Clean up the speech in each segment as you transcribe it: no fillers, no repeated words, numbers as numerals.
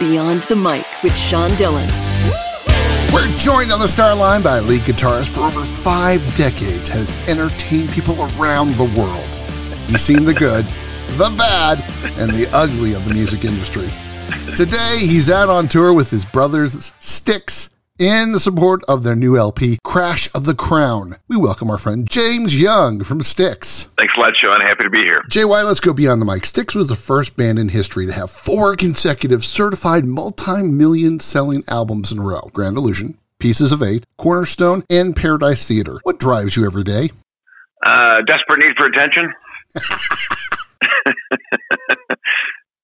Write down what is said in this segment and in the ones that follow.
Beyond the Mic with Sean Dillon. We're joined on the star line by a lead guitarist for over 5 decades, has entertained people around the world. He's seen the good, the bad, and the ugly of the music industry. Today, he's out on tour with his brothers Styx in support of their new LP, Crash of the Crown. We welcome our friend James Young from Styx. Thanks a lot, Sean. Happy to be here. JY, let's go beyond the mic. Styx was the first band in history to have 4 consecutive certified multi-million selling albums in a row. Grand Illusion, Pieces of Eight, Cornerstone, and Paradise Theater. What drives you every day? Desperate need for attention.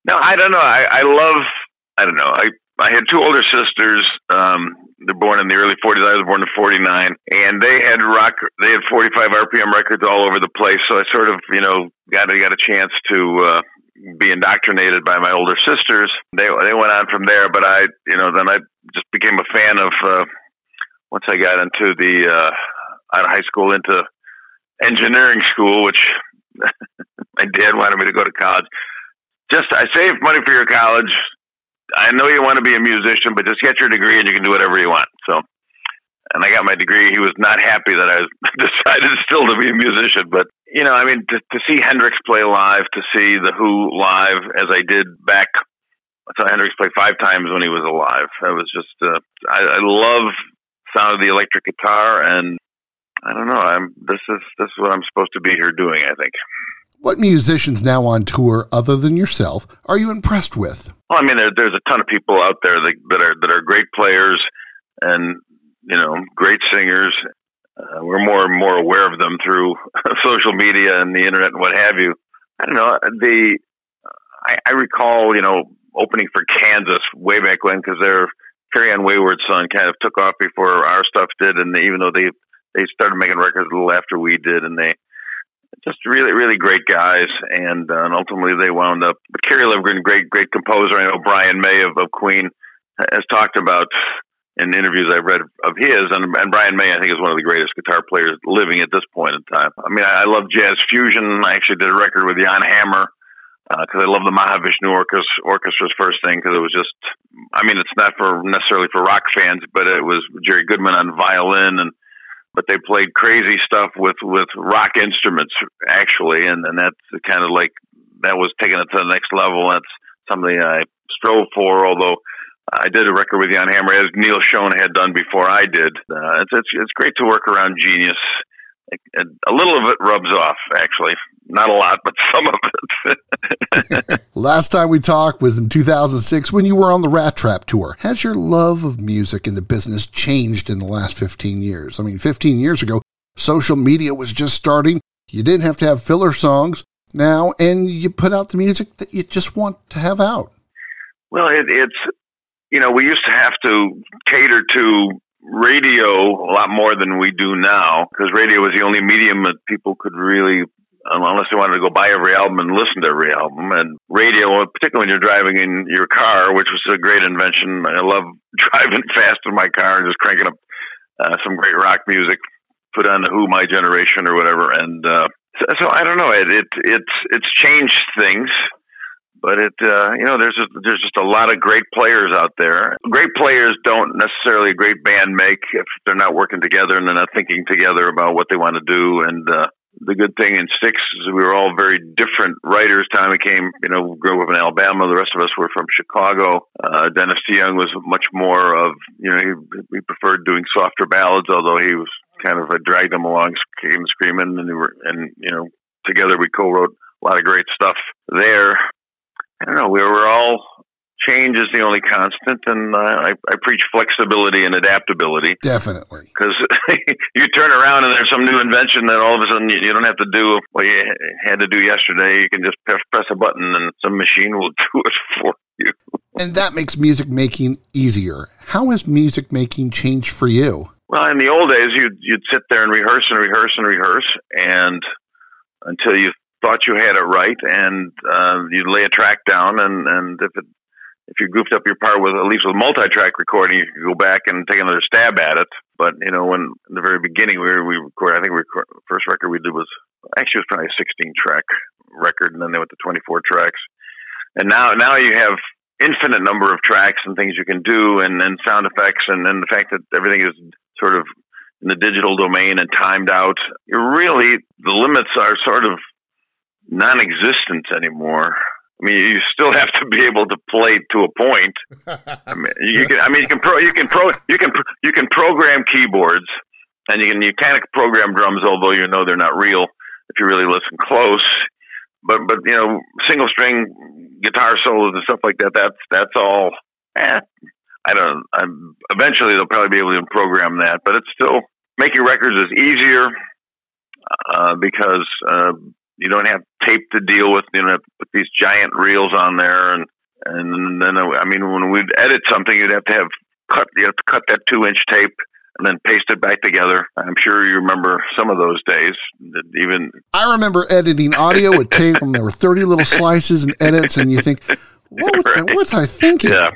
No, I don't know. I had 2 older sisters. They're born in the early 40s. I was born in 49, and they had 45 RPM records all over the place. So I sort of, got a chance to be indoctrinated by my older sisters. They went on from there, but then I just became a fan of once I got into out of high school into engineering school, which my dad wanted me to go to college. Just, I saved money for your college. I know you want to be a musician, but just get your degree and you can do whatever you want. So, and I got my degree. He was not happy that I decided still to be a musician, but to see Hendrix play live, to see The Who live as I did back. I saw Hendrix play 5 times when he was alive. I was just, I love the sound of the electric guitar, and I don't know. This is what I'm supposed to be here doing, I think. What musicians now on tour, other than yourself, are you impressed with? Well, I mean, there's a ton of people out there that are great players and great singers. We're more and more aware of them through social media and the internet and what have you. I don't know. I recall opening for Kansas way back when, because their Carry On Wayward Son kind of took off before our stuff did, and even though they started making records a little after we did, and they. Just really, really great guys, and ultimately they wound up. But Kerry Livgren, great composer. I know Brian May of Queen has talked about in interviews I've read of his, and Brian May I think is one of the greatest guitar players living at this point in time. I mean, I love jazz fusion. I actually did a record with Jan Hammer because I love the Mahavishnu Orchestra's first thing, because it was just. I mean, it's not necessarily for rock fans, but it was Jerry Goodman on violin and. But they played crazy stuff with rock instruments, actually, and that's kind of like that was taken it to the next level. That's something I strove for, although I did a record with Jan Hammer, as Neil Schoen had done before I did. It's great to work around genius. A little of it rubs off, actually. Not a lot, but some of it. Last time we talked was in 2006 when you were on the Rat Trap tour. Has your love of music and the business changed in the last 15 years? I mean, 15 years ago, social media was just starting. You didn't have to have filler songs now, and you put out the music that you just want to have out. Well, it's we used to have to cater to radio a lot more than we do now, because radio was the only medium that people could really, unless they wanted to go buy every album and listen to every album. And radio, particularly when you're driving in your car, which was a great invention. I love driving fast in my car and just cranking up some great rock music, put on The Who, My Generation, or whatever. And so I don't know. It's changed things. But there's just a lot of great players out there. Great players don't necessarily a great band make if they're not working together and they're not thinking together about what they want to do. And the good thing in Styx is we were all very different writers. Tommy came, grew up in Alabama. The rest of us were from Chicago. Dennis DeYoung was much more of, he preferred doing softer ballads, although he was kind of dragged them along, came screaming, and together we co-wrote a lot of great stuff there. I don't know. We were all change is the only constant, and I preach flexibility and adaptability. Definitely, because you turn around and there's some new invention that all of a sudden you don't have to do what you had to do yesterday. You can just press a button, and some machine will do it for you. And that makes music making easier. How has music making changed for you? Well, in the old days, you'd sit there and rehearse, and until you. Thought you had it right, and you'd lay a track down, and if you goofed up your part with at least with multi-track recording, you could go back and take another stab at it. But when in the very beginning first record we did was actually it was probably a 16-track record, and then they went to 24 tracks, and now you have infinite number of tracks and things you can do, and sound effects, and the fact that everything is sort of in the digital domain and timed out. Really, the limits are sort of non-existent anymore. I mean, you still have to be able to play to a point. I mean, you can program keyboards, and you can program drums, although you know they're not real if you really listen close. But you know, single string guitar solos and stuff like that. That's all. I don't. Eventually, they'll probably be able to program that. But it's still making records is easier because. You don't have tape to deal with, you know, put these giant reels on there. And then, I mean, when we'd edit something, you'd have to cut that 2-inch tape and then paste it back together. I'm sure you remember some of those days. Even I remember editing audio with tape, and there were 30 little slices and edits, and you think, what's I thinking? Yeah.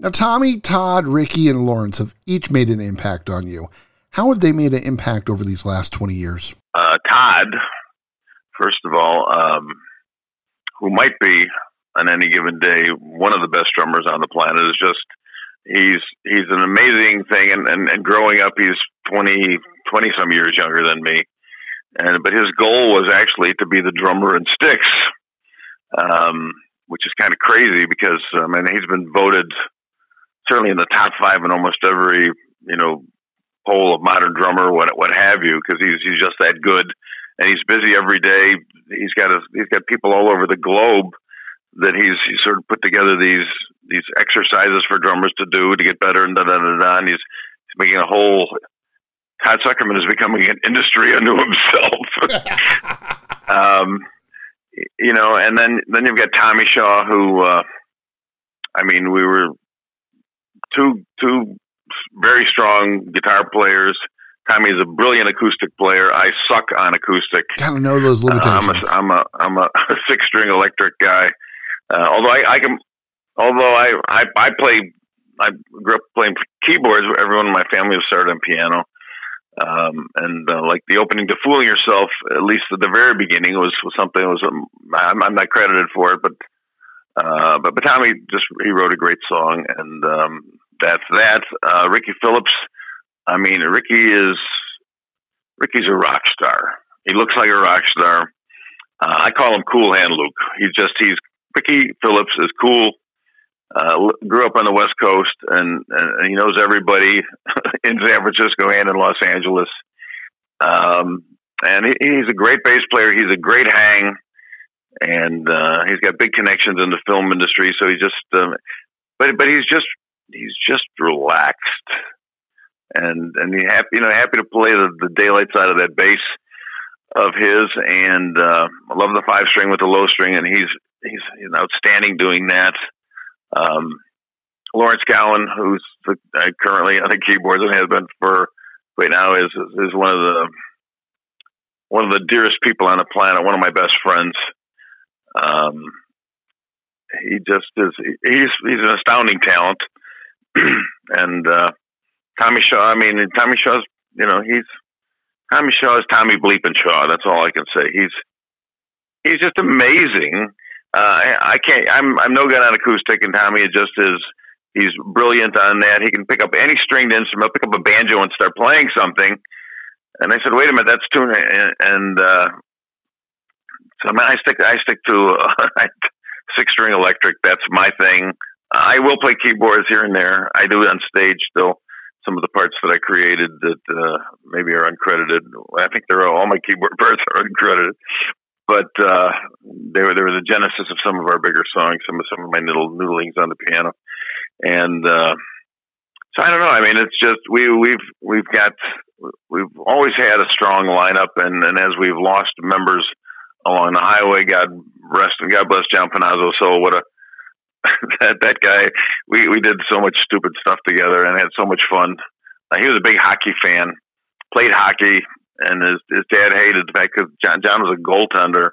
Now, Tommy, Todd, Ricky, and Lawrence have each made an impact on you. How have they made an impact over these last 20 years? Todd, first of all, who might be on any given day one of the best drummers on the planet, is just he's an amazing thing. And growing up, he's 20 some years younger than me, but his goal was actually to be the drummer in Styx, which is kind of crazy because and he's been voted certainly in the top 5 in almost every poll of modern drummer, what have you, because he's just that good. And he's busy every day. He's got people all over the globe that he's sort of put together these exercises for drummers to do to get better, and and he's making a whole. Todd Sucherman is becoming an industry unto himself. And then you've got Tommy Shaw, who we were two very strong guitar players. Tommy's a brilliant acoustic player. I suck on acoustic. Gotta know those limitations. I'm a six-string electric guy. I grew up playing keyboards. Everyone in my family started on piano. Like the opening to Fooling Yourself, at least at the very beginning, was something. I'm not credited for it, but Tommy he wrote a great song, and that's that. Ricky Phillips. I mean, Ricky's a rock star. He looks like a rock star. I call him Cool Hand Luke. He's Ricky Phillips is cool. Grew up on the West Coast, and he knows everybody in San Francisco and in Los Angeles. And he's a great bass player. He's a great hang, and he's got big connections in the film industry. So he's just relaxed. And he's happy to play the daylights out of that bass of his, and I love the 5-string with the low string, and he's outstanding doing that. Lawrence Gowan, who's currently on the keyboards and has been for right now, is one of the dearest people on the planet, one of my best friends. He just is. He's an astounding talent, and. Tommy Shaw, Tommy Shaw's, Tommy Shaw is Tommy Bleepin' Shaw. That's all I can say. He's just amazing. I'm no good on acoustic, and Tommy just is, he's brilliant on that. He can pick up any stringed instrument, pick up a banjo and start playing something. And I said, wait a minute, that's too, I stick to six-string electric. That's my thing. I will play keyboards here and there. I do it on stage still. Some of the parts that I created that maybe are uncredited. I think all my keyboard parts are uncredited, but they were the genesis of some of our bigger songs, some of my noodlings on the piano, and so I don't know. I mean, it's just we've always had a strong lineup, and as we've lost members along the highway, God bless John Panazzo. So what a that guy, we did so much stupid stuff together and had so much fun. He was a big hockey fan, played hockey, and his dad hated the fact because John was a goaltender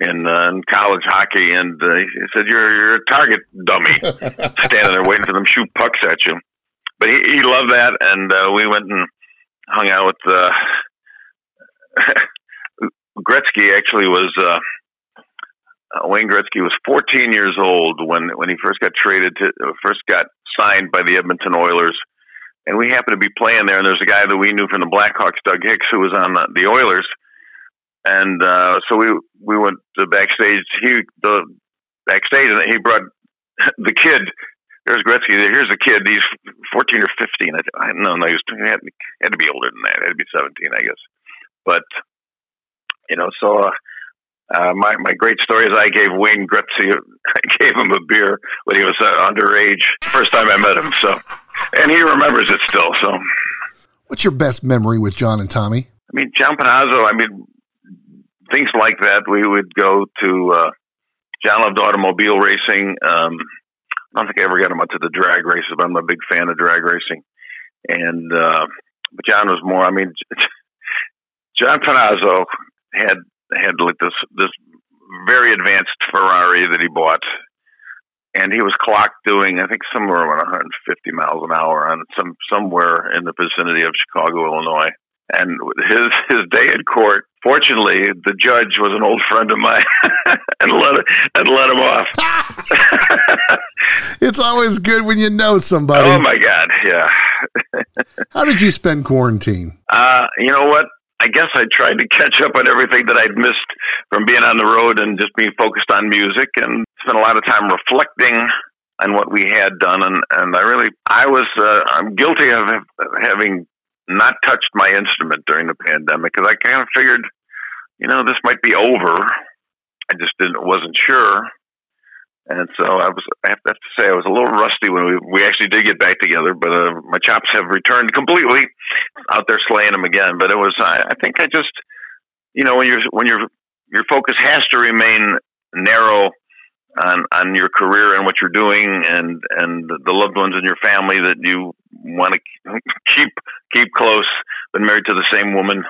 in college hockey, and he said, "You're a target dummy, standing there waiting for them to shoot pucks at you." But he loved that, and we went and hung out with Gretzky. Actually, was Wayne Gretzky was 14 years old when he first got signed by the Edmonton Oilers, and we happened to be playing there. And there's a guy that we knew from the Blackhawks, Doug Hicks, who was on the Oilers, and so we went to backstage. He brought the kid. There's Gretzky. Here's the kid. He's 14 or 15. No, he had to be older than that. He had to be 17, I guess. But you know, so. My great story is I gave him a beer when he was underage. First time I met him, and he remembers it still. So, what's your best memory with John and Tommy? I mean, John Panazzo. I mean, things like that. We would go to. John loved automobile racing. I don't think I ever got him out to the drag races, but I'm a big fan of drag racing. And but John was more. I mean, John Panazzo had like this very advanced Ferrari that he bought, and he was clocked doing, I think, somewhere around 150 miles an hour on somewhere in the vicinity of Chicago, Illinois. And his day in court, fortunately, the judge was an old friend of mine and let him off. It's always good when you know somebody. Oh my God, yeah. How did you spend quarantine? You know what? I guess I tried to catch up on everything that I'd missed from being on the road and just being focused on music, and spent a lot of time reflecting on what we had done. And I'm guilty of having not touched my instrument during the pandemic, because I kind of figured, you know, this might be over. I just wasn't sure. And so I was a little rusty when we actually did get back together, but my chops have returned completely. Out there slaying them again, but it was, I think I just, you know, when your focus has to remain narrow on your career and what you're doing and the loved ones in your family that you want to keep close. Been married to the same woman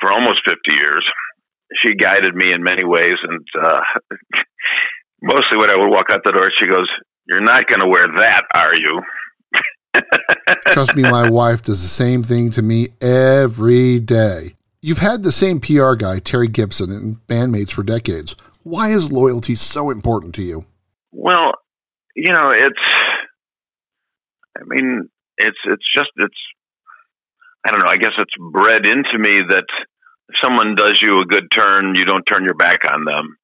for almost 50 years. She guided me in many ways, and mostly when I would walk out the door, she goes, "You're not going to wear that, are you?" Trust me, my wife does the same thing to me every day. You've had the same PR guy, Terry Gibson, and bandmates for decades. Why is loyalty so important to you? Well, you know, I don't know, I guess it's bred into me that if someone does you a good turn, you don't turn your back on them,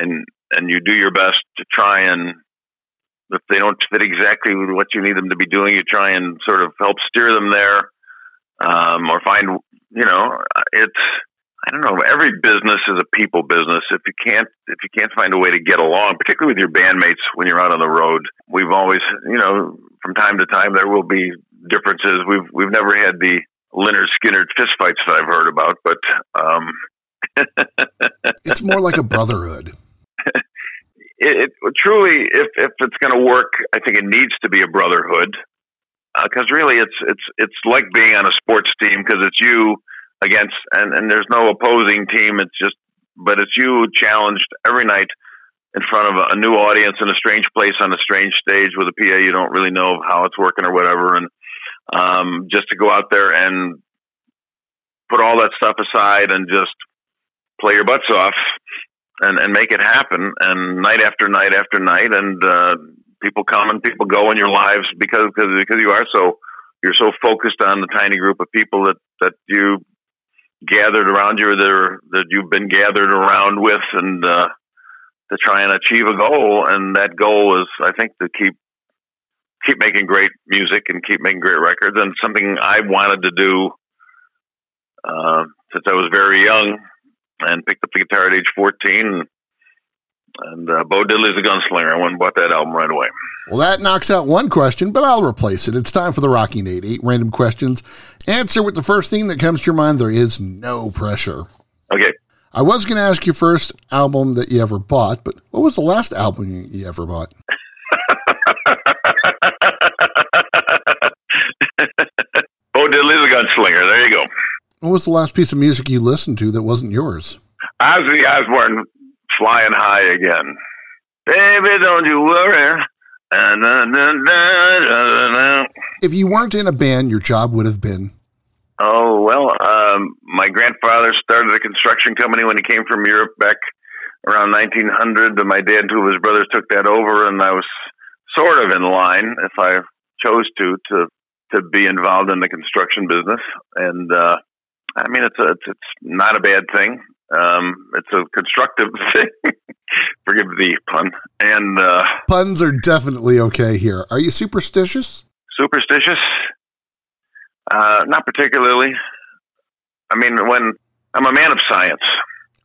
and you do your best to try and, if they don't fit exactly with what you need them to be doing, you try and sort of help steer them there, or find, you know, it's, I don't know, every business is a people business. If you can't find a way to get along, particularly with your bandmates when you're out on the road, we've always, you know, from time to time, there will be differences. We've never had the Lynyrd Skynyrd fistfights that I've heard about, but, it's more like a brotherhood. It truly, if it's going to work, I think it needs to be a brotherhood, because really it's like being on a sports team, because it's you against, and there's no opposing team. It's just, but it's you challenged every night in front of a new audience in a strange place on a strange stage with a PA. You don't really know how it's working or whatever. And just to go out there and put all that stuff aside and just play your butts off. And make it happen, and night after night after night, and people come and people go in your lives because you're so focused on the tiny group of people that you gathered around you, or that you've been gathered around with, and to try and achieve a goal, and that goal is, I think, to keep making great music and keep making great records, and something I wanted to do since I was very young. And picked up the guitar at age 14, and Bo Diddley's a Gunslinger. I went and bought that album right away. Well, that knocks out one question, but I'll replace it. It's time for the Rocky Nate. 8 random questions. Answer with the first thing that comes to your mind. There is no pressure. Okay. I was going to ask you first album that you ever bought, but what was the last album you ever bought? Bo Diddley's a Gunslinger. There you go. What was the last piece of music you listened to that wasn't yours? Ozzy Osbourne, Flying High Again. Baby, don't you worry. If you weren't in a band, your job would have been? Oh, well, my grandfather started a construction company when he came from Europe back around 1900. My dad, two of his brothers, took that over, and I was sort of in line, if I chose to be involved in the construction business. And I mean, it's not a bad thing. It's a constructive thing. Forgive the pun. And puns are definitely okay here. Are you superstitious? Superstitious? Not particularly. I mean, when I'm a man of science.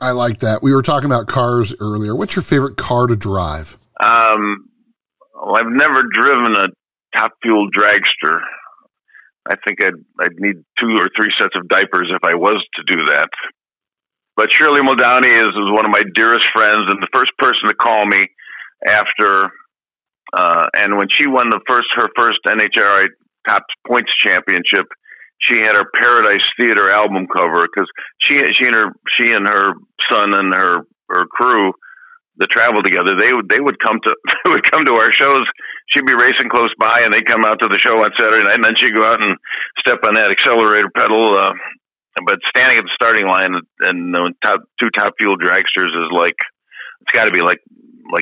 I like that. We were talking about cars earlier. What's your favorite car to drive? Well, I've never driven a top fuel dragster. I think I'd need two or three sets of diapers if I was to do that. But Shirley Muldowney is one of my dearest friends, and the first person to call me after. And when she won her first NHRA Tops Points Championship, she had her Paradise Theater album cover, because she and her son and her crew that traveled together, they would come to our shows. She'd be racing close by, and they'd come out to the show on Saturday night, and then she'd go out and step on that accelerator pedal. But standing at the starting line and two top fuel dragsters is like, it's got to be like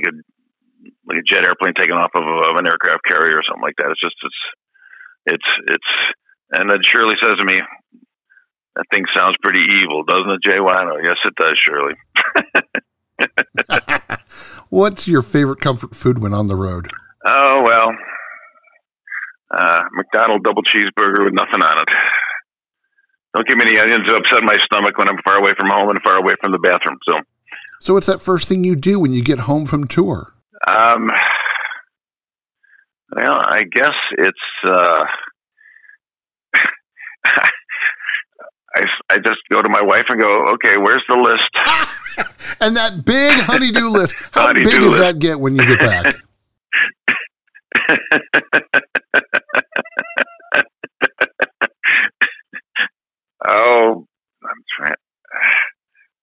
a jet airplane taking off of an aircraft carrier or something like that. And then Shirley says to me, "That thing sounds pretty evil, doesn't it, Jay Wano?" "Yes, it does, Shirley." What's your favorite comfort food when on the road? Oh, well, McDonald's double cheeseburger with nothing on it. Don't give me any onions to upset my stomach when I'm far away from home and far away from the bathroom. So what's that first thing you do when you get home from tour? Well, I guess it's I just go to my wife and go, "Okay, where's the list?" And that big honey-do list. How honey-do big does list. That get when you get back? Oh, I'm trying.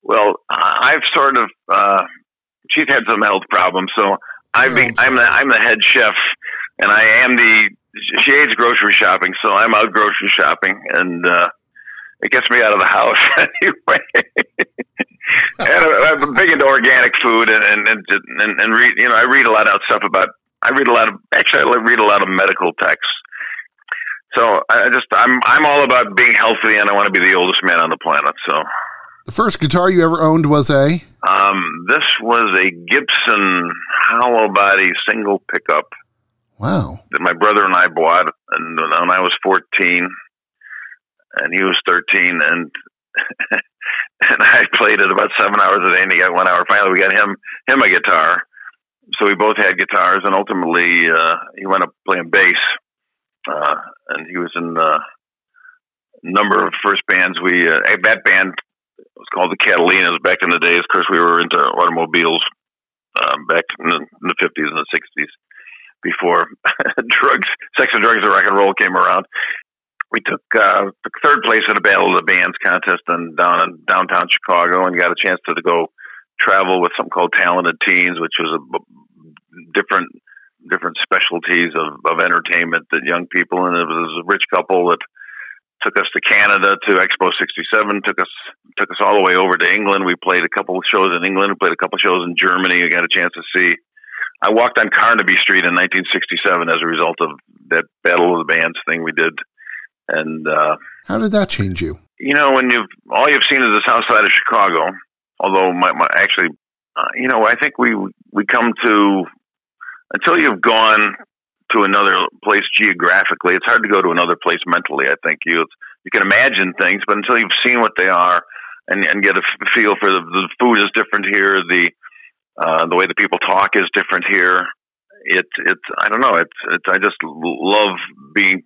Well, I've sort of she's had some health problems, so I'm the head chef, and I am the. She hates grocery shopping, so I'm out grocery shopping, and it gets me out of the house anyway. And I'm big into organic food, and read. You know, I read a lot of stuff about. I read a lot of medical texts. So I'm all about being healthy, and I want to be the oldest man on the planet. So, the first guitar you ever owned was a? This was a Gibson hollow body single pickup. Wow! That my brother and I bought, and when I was 14, and he was 13, and and I played it about 7 hours a day, and he got 1 hour. Finally, we got him a guitar, so we both had guitars, and ultimately he went up playing bass. And he was in a number of first bands. That band was called the Catalinas back in the days. Of course, we were into automobiles back in the 50s and the 60s, before drugs, sex and drugs and rock and roll came around. We took third place at a Battle of the Bands contest in downtown Chicago, and got a chance to go travel with something called Talented Teens, which was different specialties of entertainment that young people, and it was a rich couple that took us to Canada to Expo 67, took us all the way over to England. We played a couple of shows in England, played a couple of shows in Germany. We got a chance to see. I walked on Carnaby Street in 1967 as a result of that Battle of the Bands thing we did. And how did that change you? You know, when all you've seen is the South Side of Chicago. Although I think we come to. Until you've gone to another place geographically, it's hard to go to another place mentally. I think you can imagine things, but until you've seen what they are and get a feel for the food is different here, the way the people talk is different here. I don't know. I just love being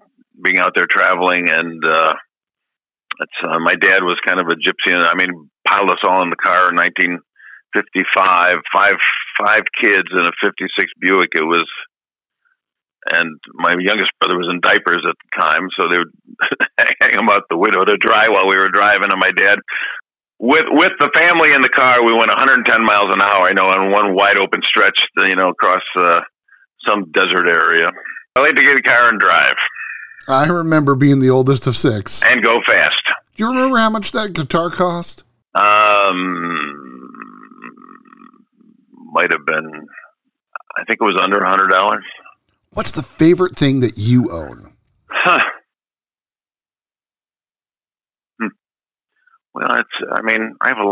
out there traveling, and my dad was kind of a gypsy, and I mean, piled us all in the car in 1955, five kids in a 56 Buick. It was, and my youngest brother was in diapers at the time, so they would hang him out the window to dry while we were driving. And my dad, with the family in the car, we went 110 miles an hour. I know, on one wide open stretch, across some desert area. I like to get in the car and drive. I remember being the oldest of six, and go fast. Do you remember how much that guitar cost? might have been, I think it was under $100. What's the favorite thing that you own? Well, I have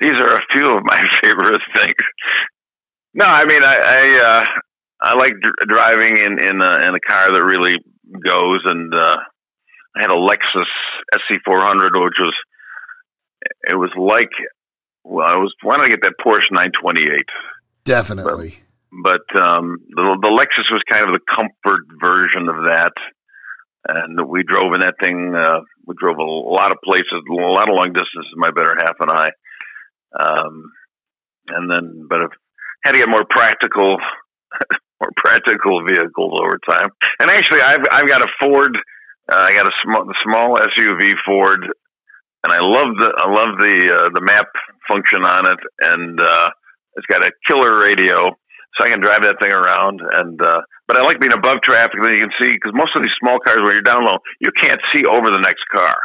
these are a few of my favorite things. No, I like driving in a car that really goes, and I had a Lexus SC400, I wanted to get that Porsche 928. Definitely. But the Lexus was kind of the comfort version of that. And we drove in that thing. We drove a lot of places, a lot of long distances, my better half and I. But I had to get more practical vehicles over time. And actually, I've got a Ford. I got a small SUV Ford, and I love the map function on it, and it's got a killer radio. So I can drive that thing around, but I like being above traffic that you can see, because most of these small cars, when you're down low, you can't see over the next car,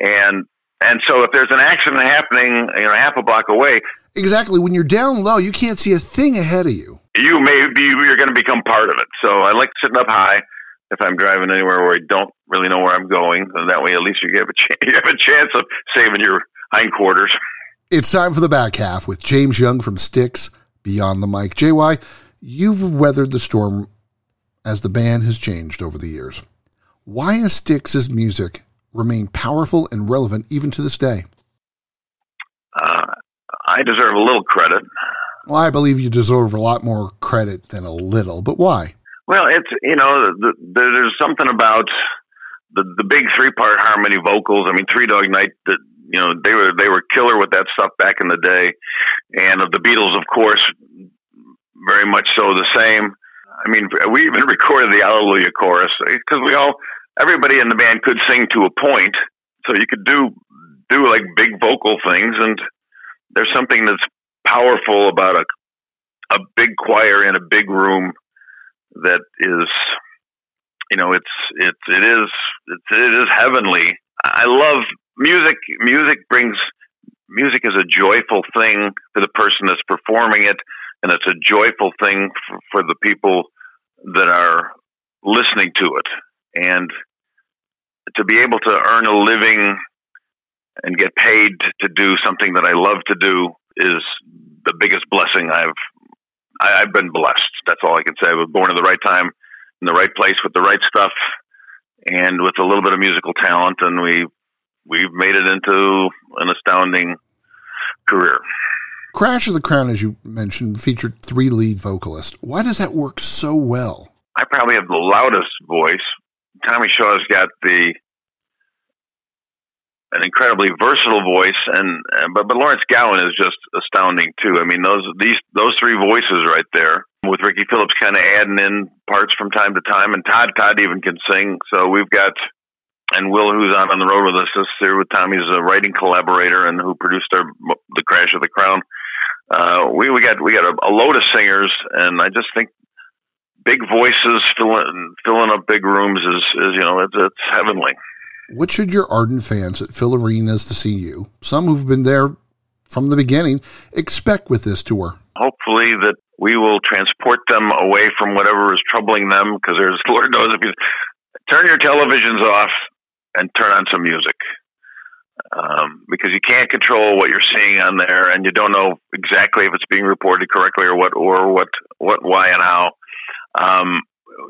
and so if there's an accident happening, half a block away, exactly, when you're down low, you can't see a thing ahead of you. You're going to become part of it. So I like sitting up high if I'm driving anywhere where I don't really know where I'm going, and that way at least you have a chance of saving your hindquarters. It's time for the back half with James Young from Styx. Beyond the Mic. JY, you've weathered the storm as the band has changed over the years. Why has Styx's music remained powerful and relevant even to this day? I deserve a little credit. Well, I believe you deserve a lot more credit than a little, but why? Well, it's, there's something about the big three-part harmony vocals. Three Dog Night, they were killer with that stuff back in the day, and of the Beatles, of course, very much so the same. We even recorded the Hallelujah chorus because everybody in the band could sing to a point, so you could do like big vocal things, and there's something that's powerful about a big choir in a big room that is, it is heavenly. I love. Music is a joyful thing for the person that's performing it, and it's a joyful thing for the people that are listening to it. And to be able to earn a living and get paid to do something that I love to do is the biggest blessing I've been blessed. That's all I can say. I was born at the right time, in the right place, with the right stuff, and with a little bit of musical talent, and We've made it into an astounding career. Crash of the Crown, as you mentioned, featured three lead vocalists. Why does that work so well? I probably have the loudest voice. Tommy Shaw's got an incredibly versatile voice, but Lawrence Gowan is just astounding too. Those three voices right there, with Ricky Phillips kind of adding in parts from time to time, and Todd even can sing. So we've got. And Will, who's on the road with us this year with Tommy's a writing collaborator and who produced the Crash of the Crown. We got a load of singers, and I just think big voices filling up big rooms is heavenly. What should your ardent fans that fill arenas to see you, some who've been there from the beginning, expect with this tour? Hopefully that we will transport them away from whatever is troubling them, because there's Lord knows if you turn your televisions off. And turn on some music, because you can't control what you're seeing on there, and you don't know exactly if it's being reported correctly or what, why, and how.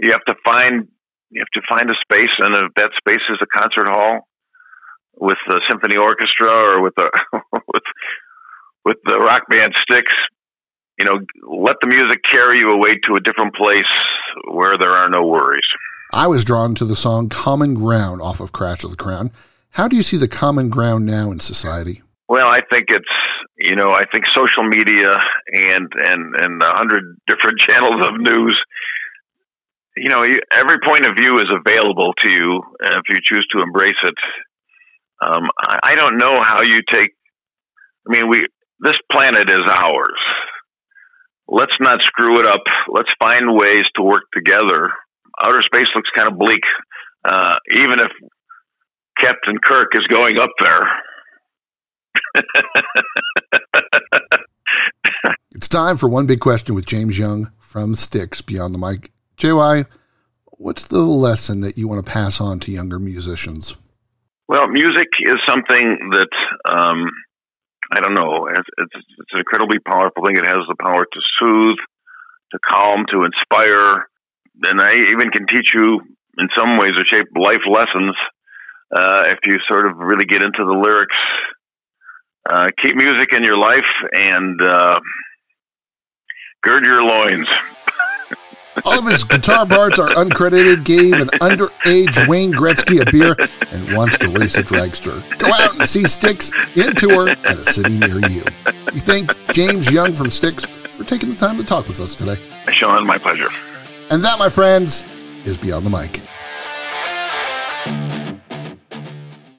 You have to find a space, and if that space is a concert hall with a symphony orchestra or with the rock band Styx, let the music carry you away to a different place where there are no worries. I was drawn to the song Common Ground off of Crash of the Crown. How do you see the common ground now in society? Well, I think I think social media and 100 different channels of news, every point of view is available to you if you choose to embrace it. I don't know how you take, this planet is ours. Let's not screw it up. Let's find ways to work together. Outer space looks kind of bleak, even if Captain Kirk is going up there. It's time for One Big Question with James Young from Styx Beyond the Mic. JY, what's the lesson that you want to pass on to younger musicians? Well, music is something that, I don't know, it's an incredibly powerful thing. It has the power to soothe, to calm, to inspire, and I even can teach you in some ways or shape life lessons if you sort of really get into the lyrics. Keep music in your life and gird your loins. All of his guitar parts are uncredited. Gave an underage Wayne Gretzky a beer and wants to race a dragster. Go out and see Styx in tour at a city near you. We thank James Young from Styx for taking the time to talk with us today. Sean, my pleasure. And that, my friends, is Beyond the Mic.